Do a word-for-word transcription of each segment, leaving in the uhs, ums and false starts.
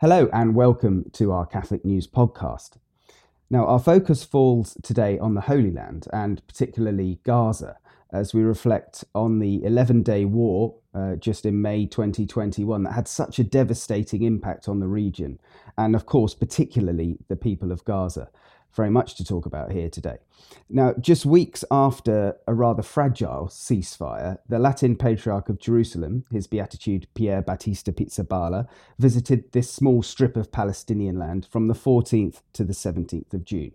Hello and welcome to our Catholic News podcast. Now, our focus falls today on the Holy Land and particularly Gaza as we reflect on the eleven-day war uh, just in May twenty twenty-one that had such a devastating impact on the region and, of course, particularly the people of Gaza. Very much to talk about here today. Now, just weeks after a rather fragile ceasefire, the Latin Patriarch of Jerusalem, His Beatitude Pierbattista Pizzaballa, visited this small strip of Palestinian land from the fourteenth to the seventeenth of June.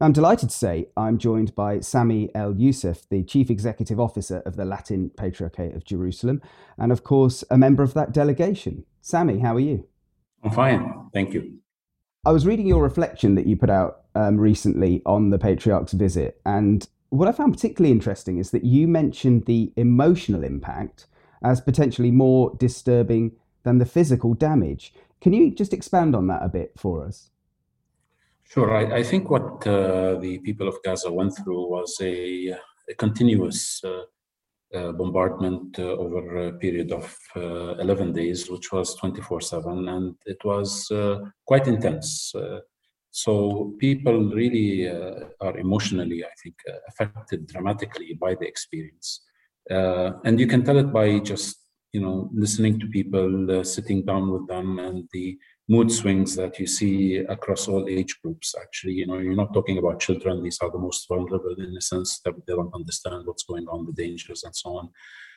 I'm delighted to say I'm joined by Sami El Youssef, the Chief Executive Officer of the Latin Patriarchate of Jerusalem, and of course, a member of that delegation. Sami, how are you? I'm fine, thank you. I was reading your reflection that you put out um, recently on the Patriarch's visit, and what I found particularly interesting is that you mentioned the emotional impact as potentially more disturbing than the physical damage. Can you just expand on that a bit for us? Sure. I, I think what uh, the people of Gaza went through was a, a continuous uh, uh, bombardment uh, over a period of uh, eleven days, which was twenty-four seven, and it was uh, quite intense. Uh, so people really uh, are emotionally, I think, uh, affected dramatically by the experience. Uh, and you can tell it by just, you know, listening to people, uh, sitting down with them, and the mood swings that you see across all age groups. Actually, you know, you're not talking about children. These are the most vulnerable in a sense that they don't understand what's going on, the dangers and so on.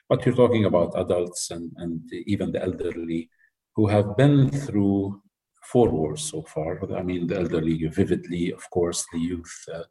But you're talking about adults and, and even the elderly who have been through four wars so far. I mean, the elderly vividly, of course, the youth, uh,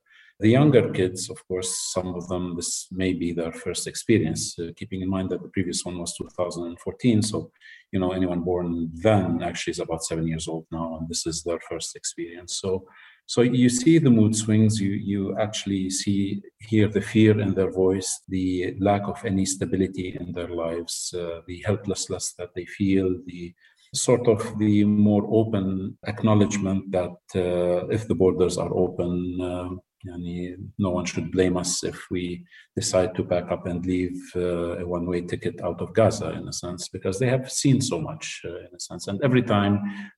the younger kids, of course, some of them, this may be their first experience, uh, keeping in mind that the previous one was two thousand fourteen. So, you know, anyone born then actually is about seven years old now, and this is their first experience. So so you see the mood swings, you you actually see, hear the fear in their voice, the lack of any stability in their lives, uh, the helplessness that they feel, the sort of the more open acknowledgement that uh, if the borders are open, uh, And no one should blame us if we decide to pack up and leave uh, a one-way ticket out of Gaza, in a sense, because they have seen so much, uh, in a sense. And every time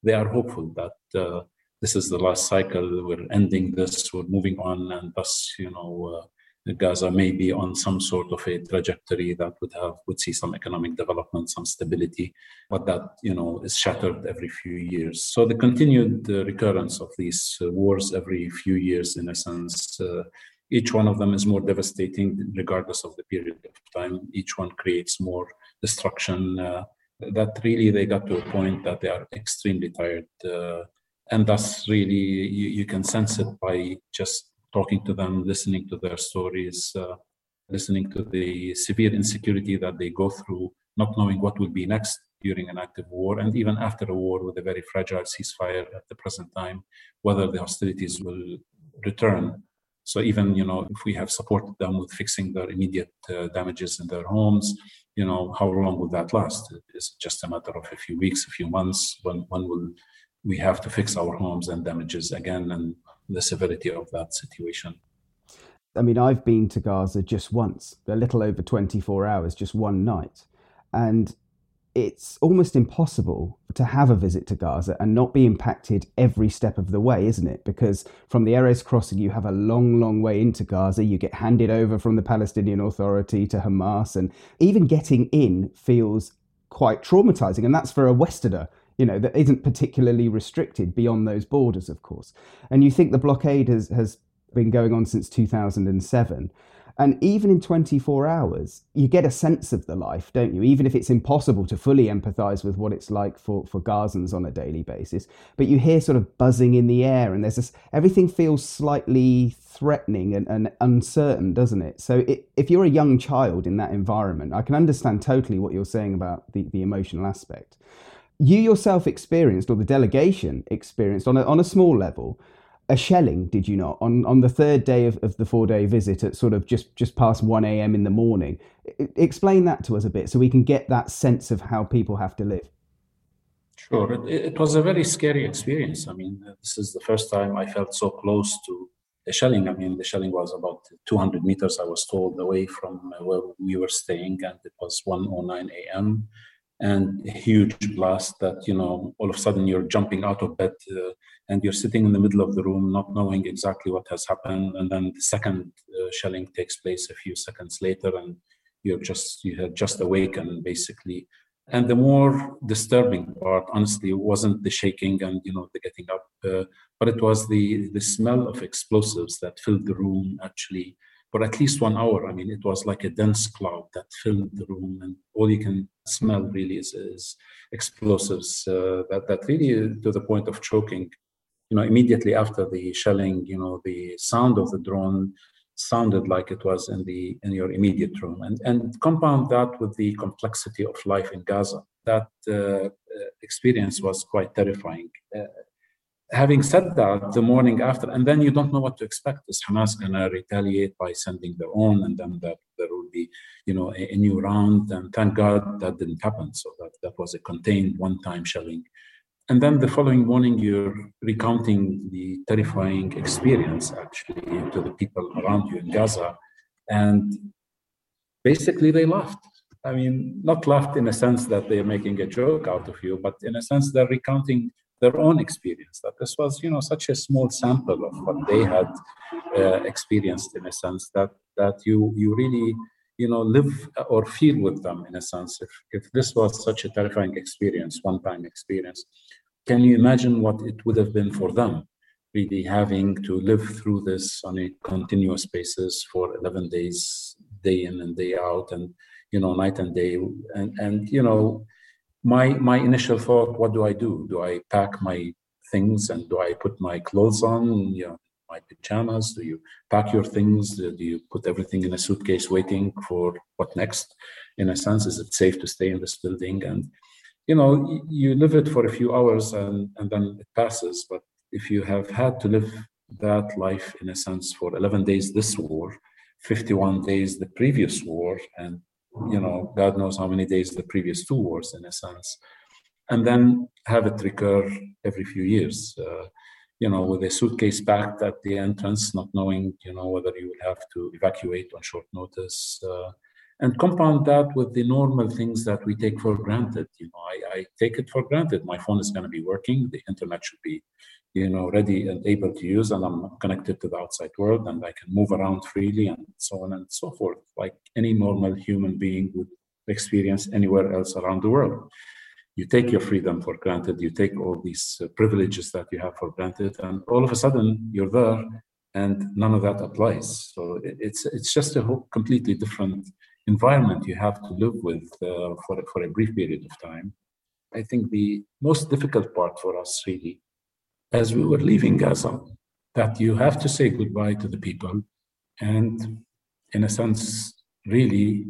they are hopeful that uh, this is the last cycle, we're ending this, we're moving on, and thus, you know, uh, Gaza may be on some sort of a trajectory that would have would see some economic development, some stability, but that, you know, is shattered every few years. So the continued uh, recurrence of these uh, wars every few years, in a sense, uh, each one of them is more devastating regardless of the period of time. Each one creates more destruction, uh, that really they got to a point that they are extremely tired. Uh, and thus really you, you can sense it by just talking to them, listening to their stories, uh, listening to the severe insecurity that they go through, not knowing what will be next during an active war, and even after a war with a very fragile ceasefire at the present time, whether the hostilities will return. So even, you know, if we have supported them with fixing their immediate uh, damages in their homes, you know, how long will that last? It's just a matter of a few weeks, a few months, when, when will we have to fix our homes and damages again, and the severity of that situation. I mean, I've been to Gaza just once, a little over twenty-four hours, just one night. And it's almost impossible to have a visit to Gaza and not be impacted every step of the way, isn't it? Because from the Erez crossing, you have a long, long way into Gaza. You get handed over from the Palestinian Authority to Hamas, and even getting in feels quite traumatizing. And that's for a Westerner, you know, that isn't particularly restricted beyond those borders, of course. And you think the blockade has, has been going on since two thousand seven. And even in twenty-four hours, you get a sense of the life, don't you? Even if it's impossible to fully empathise with what it's like for, for Gazans on a daily basis. But you hear sort of buzzing in the air, and there's this, everything feels slightly threatening and, and uncertain, doesn't it? So it, if you're a young child in that environment, I can understand totally what you're saying about the, the emotional aspect. You yourself experienced, or the delegation experienced, on a, on a small level, a shelling, did you not, on, on the third day of, of the four-day visit at sort of just, just past one a.m. in the morning. I, explain that to us a bit so we can get that sense of how people have to live. Sure. It, it was a very scary experience. I mean, this is the first time I felt so close to a shelling. I mean, the shelling was about two hundred meters, I was told, away from where we were staying, and it was one oh nine a.m., and huge blast that, you know, all of a sudden you're jumping out of bed uh, and you're sitting in the middle of the room not knowing exactly what has happened. And then the second uh, shelling takes place a few seconds later, and you're just, you had just awakened, basically. And the more disturbing part, honestly, wasn't the shaking and, you know, the getting up, uh, but it was the, the smell of explosives that filled the room, actually, for at least one hour. I mean, it was like a dense cloud that filled the room, and all you can smell really is, is explosives uh, that, that really, to the point of choking. You know, immediately after the shelling, you know, the sound of the drone sounded like it was in the in your immediate room, and and compound that with the complexity of life in Gaza. That uh, experience was quite terrifying. Uh, having said that, the morning after, and then you don't know what to expect. Is Hamas gonna retaliate by sending their own, and then that there will be, you know, a, a new round? And thank God that didn't happen. So that that was a contained one-time shelling. And then the following morning, you're recounting the terrifying experience, actually, to the people around you in Gaza. And basically, they laughed. I mean, not laughed in a sense that they're making a joke out of you, but in a sense, they're recounting their own experience, that this was, you know, such a small sample of what they had uh, experienced, in a sense, that that you you really, you know, live or feel with them, in a sense. If, if this was such a terrifying experience, one-time experience, can you imagine what it would have been for them, really having to live through this on a continuous basis for eleven days, day in and day out, and, you know, night and day. And, and you know, my my initial thought, what do I do? Do I pack my things, and do I put my clothes on, you know, my pajamas? Do you pack your things? Do you put everything in a suitcase, waiting for what next? In a sense, is it safe to stay in this building? And, you know, you live it for a few hours, and, and then it passes. But if you have had to live that life, in a sense, for eleven days this war, fifty-one days the previous war, and, you know, God knows how many days the previous two wars, in a sense, and then have it recur every few years, uh, you know, with a suitcase packed at the entrance, not knowing, you know, whether you will have to evacuate on short notice, uh, and compound that with the normal things that we take for granted. You know, I, I take it for granted. My phone is going to be working. The internet should be, you know, ready and able to use, and I'm connected to the outside world, and I can move around freely, and so on and so forth, like any normal human being would experience anywhere else around the world. You take your freedom for granted, you take all these privileges that you have for granted, and all of a sudden you're there and none of that applies. So it's it's just a whole completely different environment you have to live with uh, for, for a brief period of time. I think the most difficult part for us, really, as we were leaving Gaza, that you have to say goodbye to the people and, in a sense, really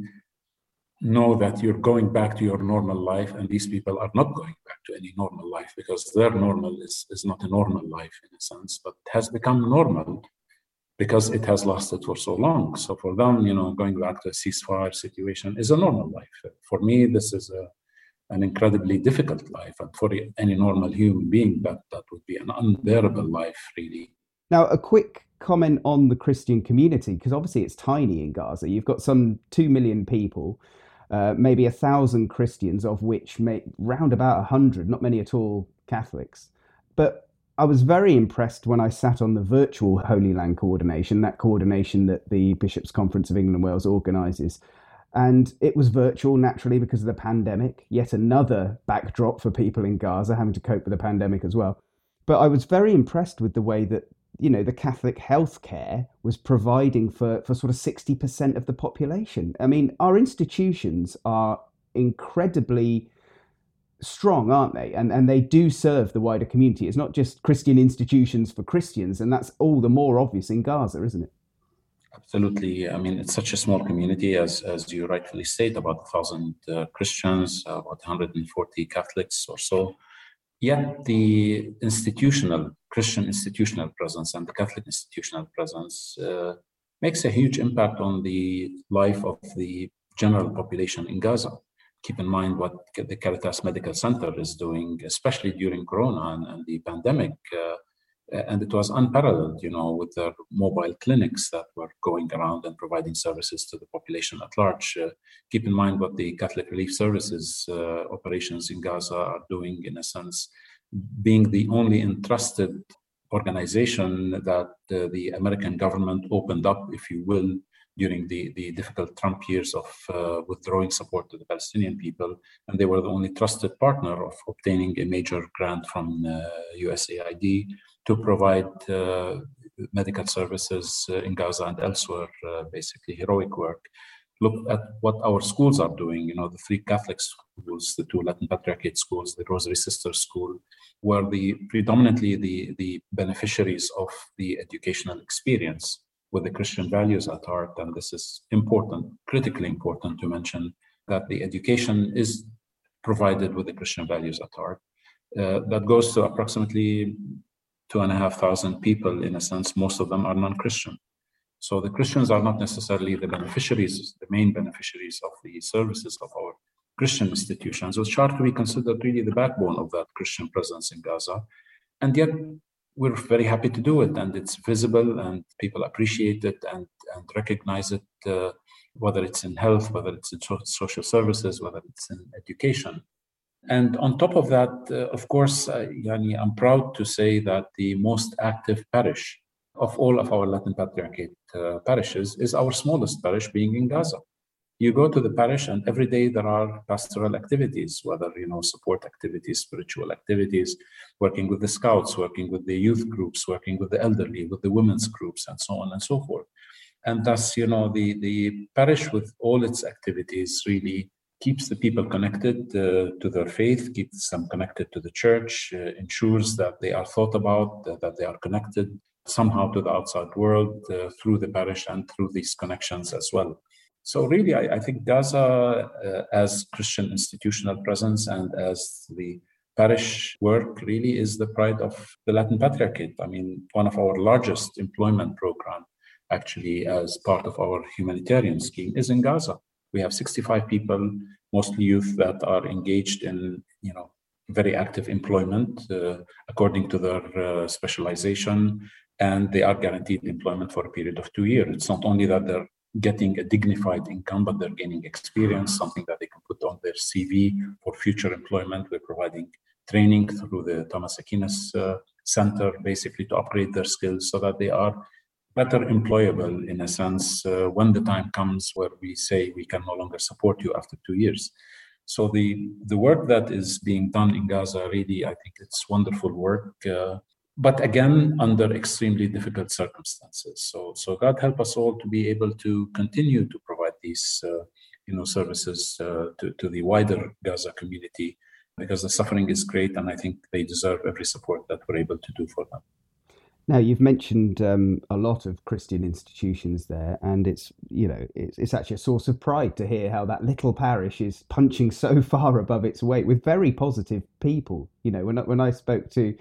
know that you're going back to your normal life, and these people are not going back to any normal life, because their normal is, is not a normal life, in a sense, but has become normal because it has lasted for so long. So for them, you know, going back to a ceasefire situation is a normal life. For me, this is a, an incredibly difficult life, and for any normal human being, that, that would be an unbearable life, really. Now, a quick comment on the Christian community, because obviously it's tiny in Gaza. You've got some two million people. Uh, maybe a thousand Christians, of which may, round about a hundred, not many at all, Catholics. But I was very impressed when I sat on the virtual Holy Land Coordination, that coordination that the Bishops' Conference of England and Wales organises. And it was virtual, naturally, because of the pandemic, yet another backdrop for people in Gaza having to cope with the pandemic as well. But I was very impressed with the way that, you know, the Catholic healthcare was providing for, for sort of sixty percent of the population. I mean, our institutions are incredibly strong, aren't they? And and they do serve the wider community. It's not just Christian institutions for Christians, and that's all the more obvious in Gaza, isn't it? Absolutely. I mean, it's such a small community, as, as you rightfully state, about one thousand uh, Christians, uh, about one hundred forty Catholics or so. Yet the institutional, Christian institutional presence and the Catholic institutional presence uh, makes a huge impact on the life of the general population in Gaza. Keep in mind what the Caritas Medical Center is doing, especially during Corona and, and the pandemic. Uh, And it was unparalleled, you know, with the mobile clinics that were going around and providing services to the population at large. Uh, keep in mind what the Catholic Relief Services uh, operations in Gaza are doing, in a sense, being the only entrusted organization that uh, the American government opened up, if you will, during the, the difficult Trump years of uh, withdrawing support to the Palestinian people. And they were the only trusted partner of obtaining a major grant from uh, U S A I D to provide uh, medical services uh, in Gaza and elsewhere, uh, basically heroic work. Look at what our schools are doing, you know, the three Catholic schools, the two Latin Patriarchate schools, the Rosary Sisters School, were the predominantly the, the beneficiaries of the educational experience with the Christian values at heart. And this is important, critically important to mention, that the education is provided with the Christian values at heart. Uh, that goes to approximately two and a half thousand people, in a sense. Most of them are non-Christian. So the Christians are not necessarily the beneficiaries, the main beneficiaries of the services of our Christian institutions, which are to be considered really the backbone of that Christian presence in Gaza. And yet we're very happy to do it, and it's visible, and people appreciate it and, and recognize it, uh, whether it's in health, whether it's in social services, whether it's in education. And on top of that, uh, of course, uh, Yani, I'm proud to say that the most active parish of all of our Latin Patriarchate uh, parishes is our smallest parish, being in Gaza. You go to the parish, and every day there are pastoral activities, whether, you know, support activities, spiritual activities, working with the scouts, working with the youth groups, working with the elderly, with the women's groups, and so on and so forth. And thus, you know, the, the parish with all its activities really keeps the people connected uh, to their faith, keeps them connected to the church, uh, ensures that they are thought about, uh, that they are connected somehow to the outside world uh, through the parish and through these connections as well. So really, I, I think Gaza, uh, as Christian institutional presence and as the parish work, really is the pride of the Latin Patriarchate. I mean, one of our largest employment program, actually, as part of our humanitarian scheme, is in Gaza. We have sixty-five people, mostly youth, that are engaged in, you know, very active employment uh, according to their uh, specialization, and they are guaranteed employment for a period of two years. It's not only that they're getting a dignified income, but they're gaining experience, something that they can put on their C V for future employment. We're providing training through the Thomas Aquinas uh, Center, basically to upgrade their skills so that they are better employable, in a sense, uh, when the time comes where we say we can no longer support you after two years. So the, the work that is being done in Gaza, really, I think it's wonderful work, uh, but again, under extremely difficult circumstances. So, so God help us all to be able to continue to provide these uh, you know, services uh, to, to the wider Gaza community, because the suffering is great, and I think they deserve every support that we're able to do for them. Now, you've mentioned um, a lot of Christian institutions there, and it's, you know, it's, it's actually a source of pride to hear how that little parish is punching so far above its weight with very positive people. You know, when I, when I spoke to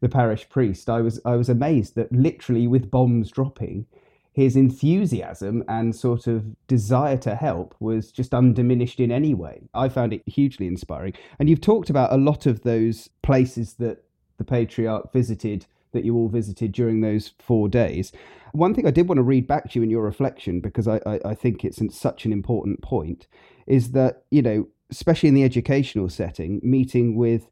the parish priest, I was I was amazed that literally with bombs dropping, his enthusiasm and sort of desire to help was just undiminished in any way. I found it hugely inspiring. And you've talked about a lot of those places that the patriarch visited, that you all visited during those four days. One thing I did want to read back to you in your reflection, because I, I, I think it's such an important point, is that, you know, especially in the educational setting, meeting with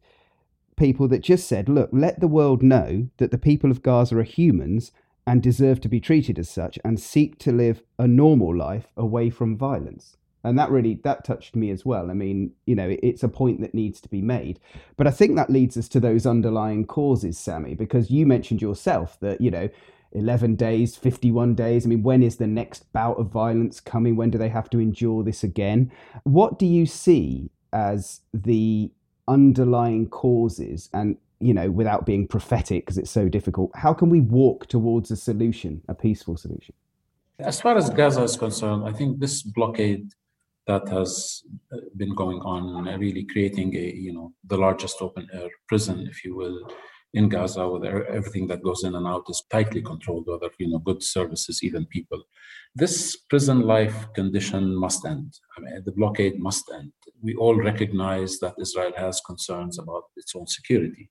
people that just said, look, let the world know that the people of Gaza are humans and deserve to be treated as such and seek to live a normal life away from violence. And that really, that touched me as well. I mean, you know, it's a point that needs to be made. But I think that leads us to those underlying causes, Sami, because you mentioned yourself that, you know, eleven days, fifty-one days. I mean, when is the next bout of violence coming? When do they have to endure this again? What do you see as the underlying causes? And, you know, without being prophetic, because it's so difficult, how can we walk towards a solution, a peaceful solution? As far as Gaza is concerned, I think this blockade that has been going on, really creating a, you know, the largest open air prison, if you will, in Gaza, where everything that goes in and out is tightly controlled, whether, you know, goods, services, even people. This prison life condition must end. I mean, the blockade must end. We all recognize that Israel has concerns about its own security.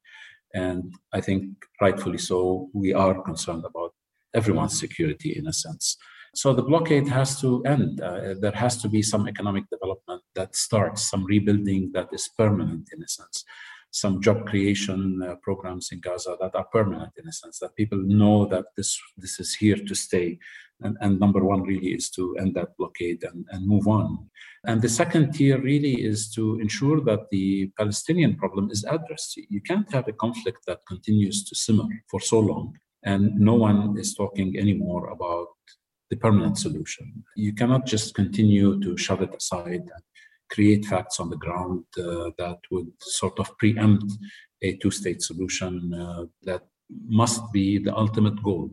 And I think rightfully so, we are concerned about everyone's security in a sense. So the blockade has to end. Uh, there has to be some economic development that starts, some rebuilding that is permanent in a sense, some job creation uh, programs in Gaza that are permanent in a sense, that people know that this this is here to stay. And, and number one really is to end that blockade and, and move on. And the second tier really is to ensure that the Palestinian problem is addressed. You can't have a conflict that continues to simmer for so long, and no one is talking anymore about the permanent solution. You cannot just continue to shove it aside and create facts on the ground uh, that would sort of preempt a two-state solution uh, that must be the ultimate goal.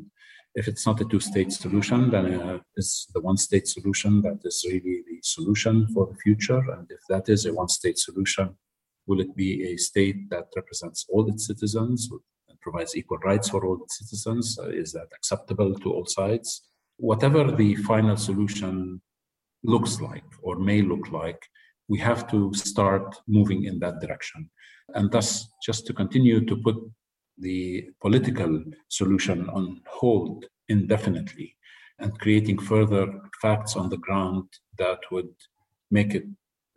If it's not a two-state solution, then uh, it's the one-state solution that is really the solution for the future. And if that is a one-state solution, will it be a state that represents all its citizens and provides equal rights for all its citizens? Uh, is that acceptable to all sides? Whatever the final solution looks like or may look like, we have to start moving in that direction. And thus, just to continue to put the political solution on hold indefinitely and creating further facts on the ground that would make it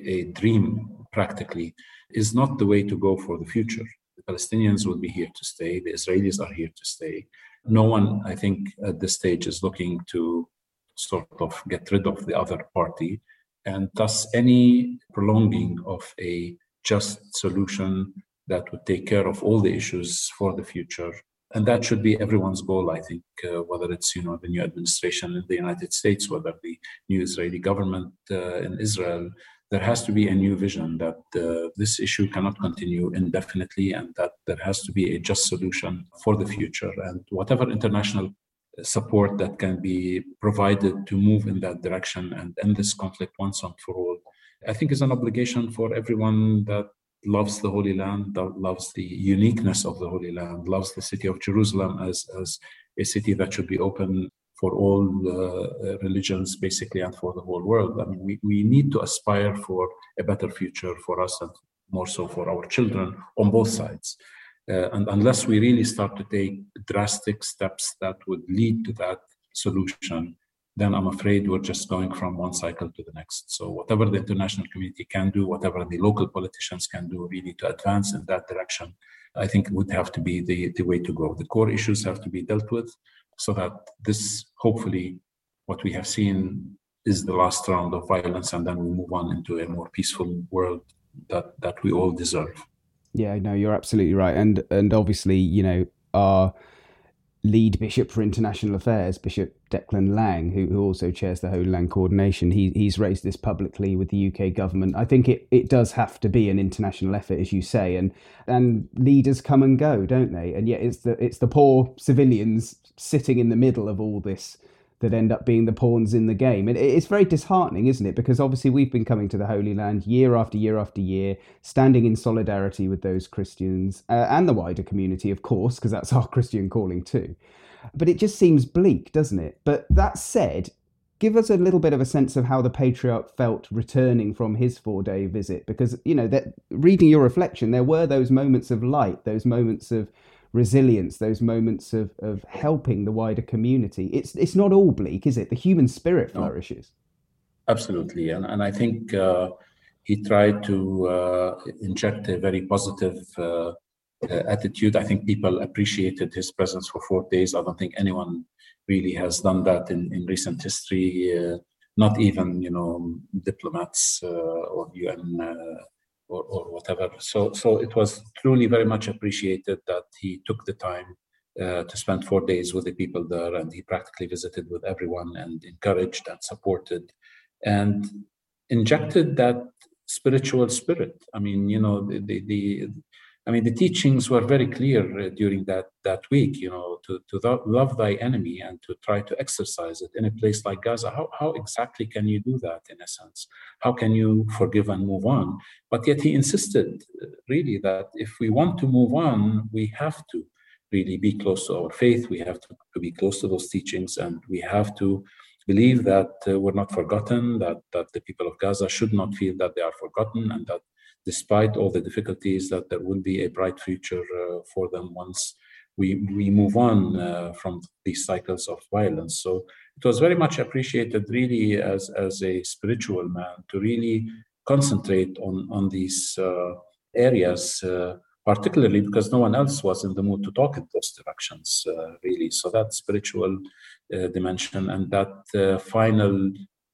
a dream practically is not the way to go for the future. The Palestinians will be here to stay. The Israelis are here to stay. No one, I think, at this stage is looking to sort of get rid of the other party. And thus, any prolonging of a just solution that would take care of all the issues for the future. And that should be everyone's goal, I think, uh, whether it's, you know, the new administration in the United States, whether the new Israeli government uh, in Israel, there has to be a new vision that uh, this issue cannot continue indefinitely and that there has to be a just solution for the future. And whatever international support that can be provided to move in that direction and end this conflict once and for all, I think is an obligation for everyone that loves the Holy Land, that loves the uniqueness of the Holy Land, loves the city of Jerusalem as, as a city that should be open for all uh, religions, basically, and for the whole world. I mean, we, we need to aspire for a better future for us and more so for our children on both sides. Uh, and unless we really start to take drastic steps that would lead to that solution, then I'm afraid we're just going from one cycle to the next. So whatever the international community can do, whatever the local politicians can do really to advance in that direction, I think would have to be the, the way to go. The core issues have to be dealt with, so that this, hopefully, what we have seen is the last round of violence, and then we move on into a more peaceful world that, that we all deserve. Yeah, no, you're absolutely right. And and obviously, you know, our lead bishop for international affairs, Bishop Declan Lang, who, who also chairs the Holy Land Coordination, he he's raised this publicly with the U K government. I think it, it does have to be an international effort, as you say, and and leaders come and go, don't they? And yet it's the it's the poor civilians sitting in the middle of all this that end up being the pawns in the game. And it's very disheartening, isn't it? Because obviously we've been coming to the Holy Land year after year after year, standing in solidarity with those Christians uh, and the wider community, of course, because that's our Christian calling too. But it just seems bleak, doesn't it? But that said, give us a little bit of a sense of how the Patriarch felt returning from his four-day visit, because, you know, that reading your reflection, there were those moments of light, those moments of resilience, those moments of, of helping the wider community. It's it's not all bleak, is it? The human spirit flourishes. Absolutely. And and I think uh, he tried to uh, inject a very positive uh, attitude. I think people appreciated his presence for four days. I don't think anyone really has done that in, in recent history, uh, not even, you know, diplomats uh, or U N uh, Or, or whatever. So so it was truly very much appreciated that he took the time uh, to spend four days with the people there, and he practically visited with everyone and encouraged and supported and injected that spiritual spirit. I mean, you know, the, the, the I mean, the teachings were very clear during that, that week, you know, to, to th- love thy enemy and to try to exercise it in a place like Gaza. How, how exactly can you do that, in a sense? How can you forgive and move on? But yet he insisted, really, that if we want to move on, we have to really be close to our faith. We have to, to be close to those teachings, and we have to believe that uh, we're not forgotten, that, that the people of Gaza should not feel that they are forgotten, and that despite all the difficulties, that there will be a bright future uh, for them once we, we move on uh, from these cycles of violence. So it was very much appreciated, really, as, as a spiritual man, to really concentrate on, on these uh, areas, uh, particularly because no one else was in the mood to talk in those directions, uh, really. So that spiritual uh, dimension and that uh, final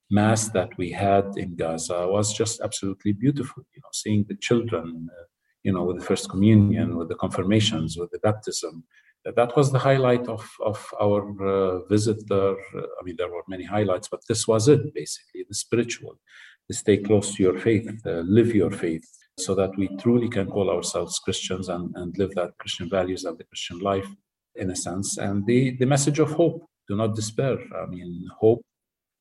mass that we had in Gaza was just absolutely beautiful, you know, seeing the children, uh, you know, with the First Communion, with the confirmations, with the baptism. That was the highlight of, of our uh, visit there. I mean, there were many highlights, but this was it, basically, the spiritual. To stay close to your faith, uh, live your faith, so that we truly can call ourselves Christians and, and live that Christian values and the Christian life, in a sense. And the, the message of hope, do not despair. I mean, hope,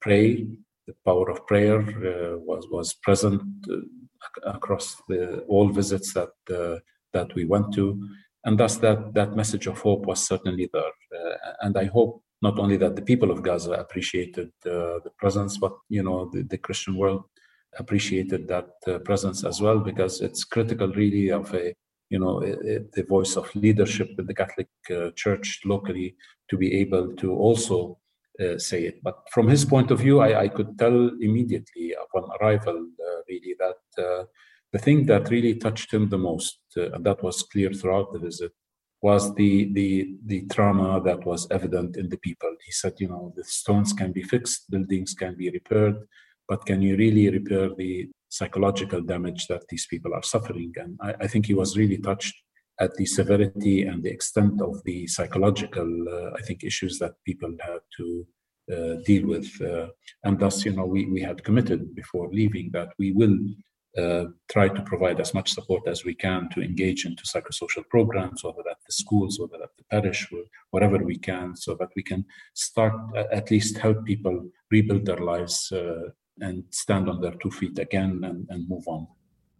pray. The power of prayer uh, was was present uh, across the, all visits that uh, that we went to, and thus that that message of hope was certainly there. Uh, and I hope not only that the people of Gaza appreciated uh, the presence, but you know the, the Christian world appreciated that uh, presence as well, because it's critical, really, of a you know the voice of leadership in the Catholic uh, Church locally to be able to also. Uh, say it. But from his point of view, I, I could tell immediately upon arrival, uh, really, that uh, the thing that really touched him the most, uh, and that was clear throughout the visit, was the, the the trauma that was evident in the people. He said, you know, the stones can be fixed, buildings can be repaired, but can you really repair the psychological damage that these people are suffering? And I, I think he was really touched at the severity and the extent of the psychological, uh, I think, issues that people had to uh, deal with. Uh, and thus, you know, we, we had committed before leaving that we will uh, try to provide as much support as we can to engage into psychosocial programs, whether at the schools, whether at the parish, wherever we can, so that we can start, uh, at least help people rebuild their lives uh, and stand on their two feet again and, and move on.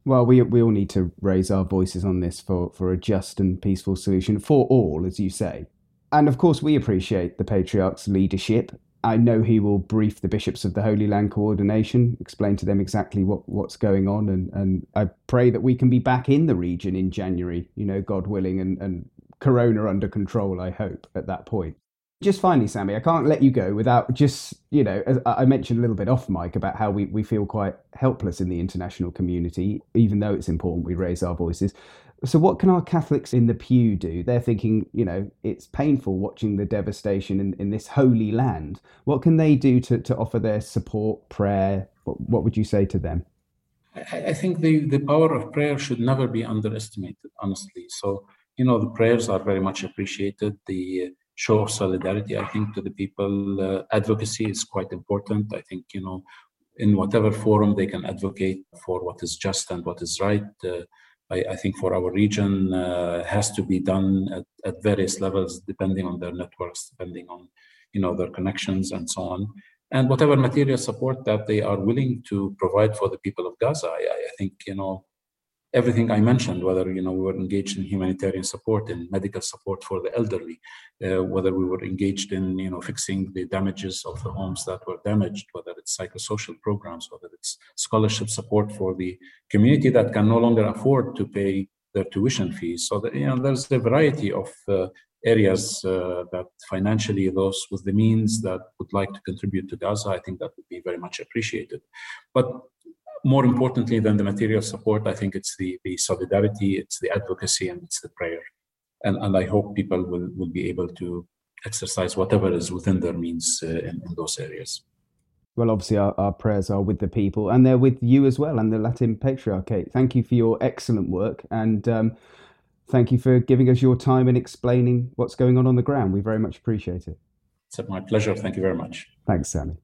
Well, we we all need to raise our voices on this for, for a just and peaceful solution for all, as you say. And of course, we appreciate the Patriarch's leadership. I know he will brief the bishops of the Holy Land Coordination, explain to them exactly what, what's going on. And, and I pray that we can be back in the region in January, you know, God willing, and, and Corona under control, I hope, at that point. Just finally, Sami, I can't let you go without just, you know, as I mentioned a little bit off mic about how we, we feel quite helpless in the international community, even though it's important we raise our voices. So what can our Catholics in the pew do? They're thinking, you know, it's painful watching the devastation in, in this holy land. What can they do to, to offer their support, prayer? What, what would you say to them? I, I think the, the power of prayer should never be underestimated, honestly. So, you know, the prayers are very much appreciated. The show of solidarity, I think, to the people. Uh, advocacy is quite important. I think, you know, in whatever forum they can advocate for what is just and what is right, uh, I, I think for our region uh, has to be done at, at various levels, depending on their networks, depending on, you know, their connections and so on. And whatever material support that they are willing to provide for the people of Gaza, I, I think, you know, everything I mentioned, whether, you know, we were engaged in humanitarian support and medical support for the elderly, uh, whether we were engaged in, you know, fixing the damages of the homes that were damaged, whether it's psychosocial programs, whether it's scholarship support for the community that can no longer afford to pay their tuition fees. So, that, you know, there's a variety of uh, areas uh, that financially those with the means that would like to contribute to Gaza, I think that would be very much appreciated. But more importantly than the material support, I think it's the, the solidarity, it's the advocacy, and it's the prayer. And, and I hope people will, will be able to exercise whatever is within their means uh, in, in those areas. Well, obviously, our, our prayers are with the people, and they're with you as well, and the Latin Patriarchate. Thank you for your excellent work, and um, thank you for giving us your time and explaining what's going on on the ground. We very much appreciate it. It's my pleasure. Thank you very much. Thanks, Sami.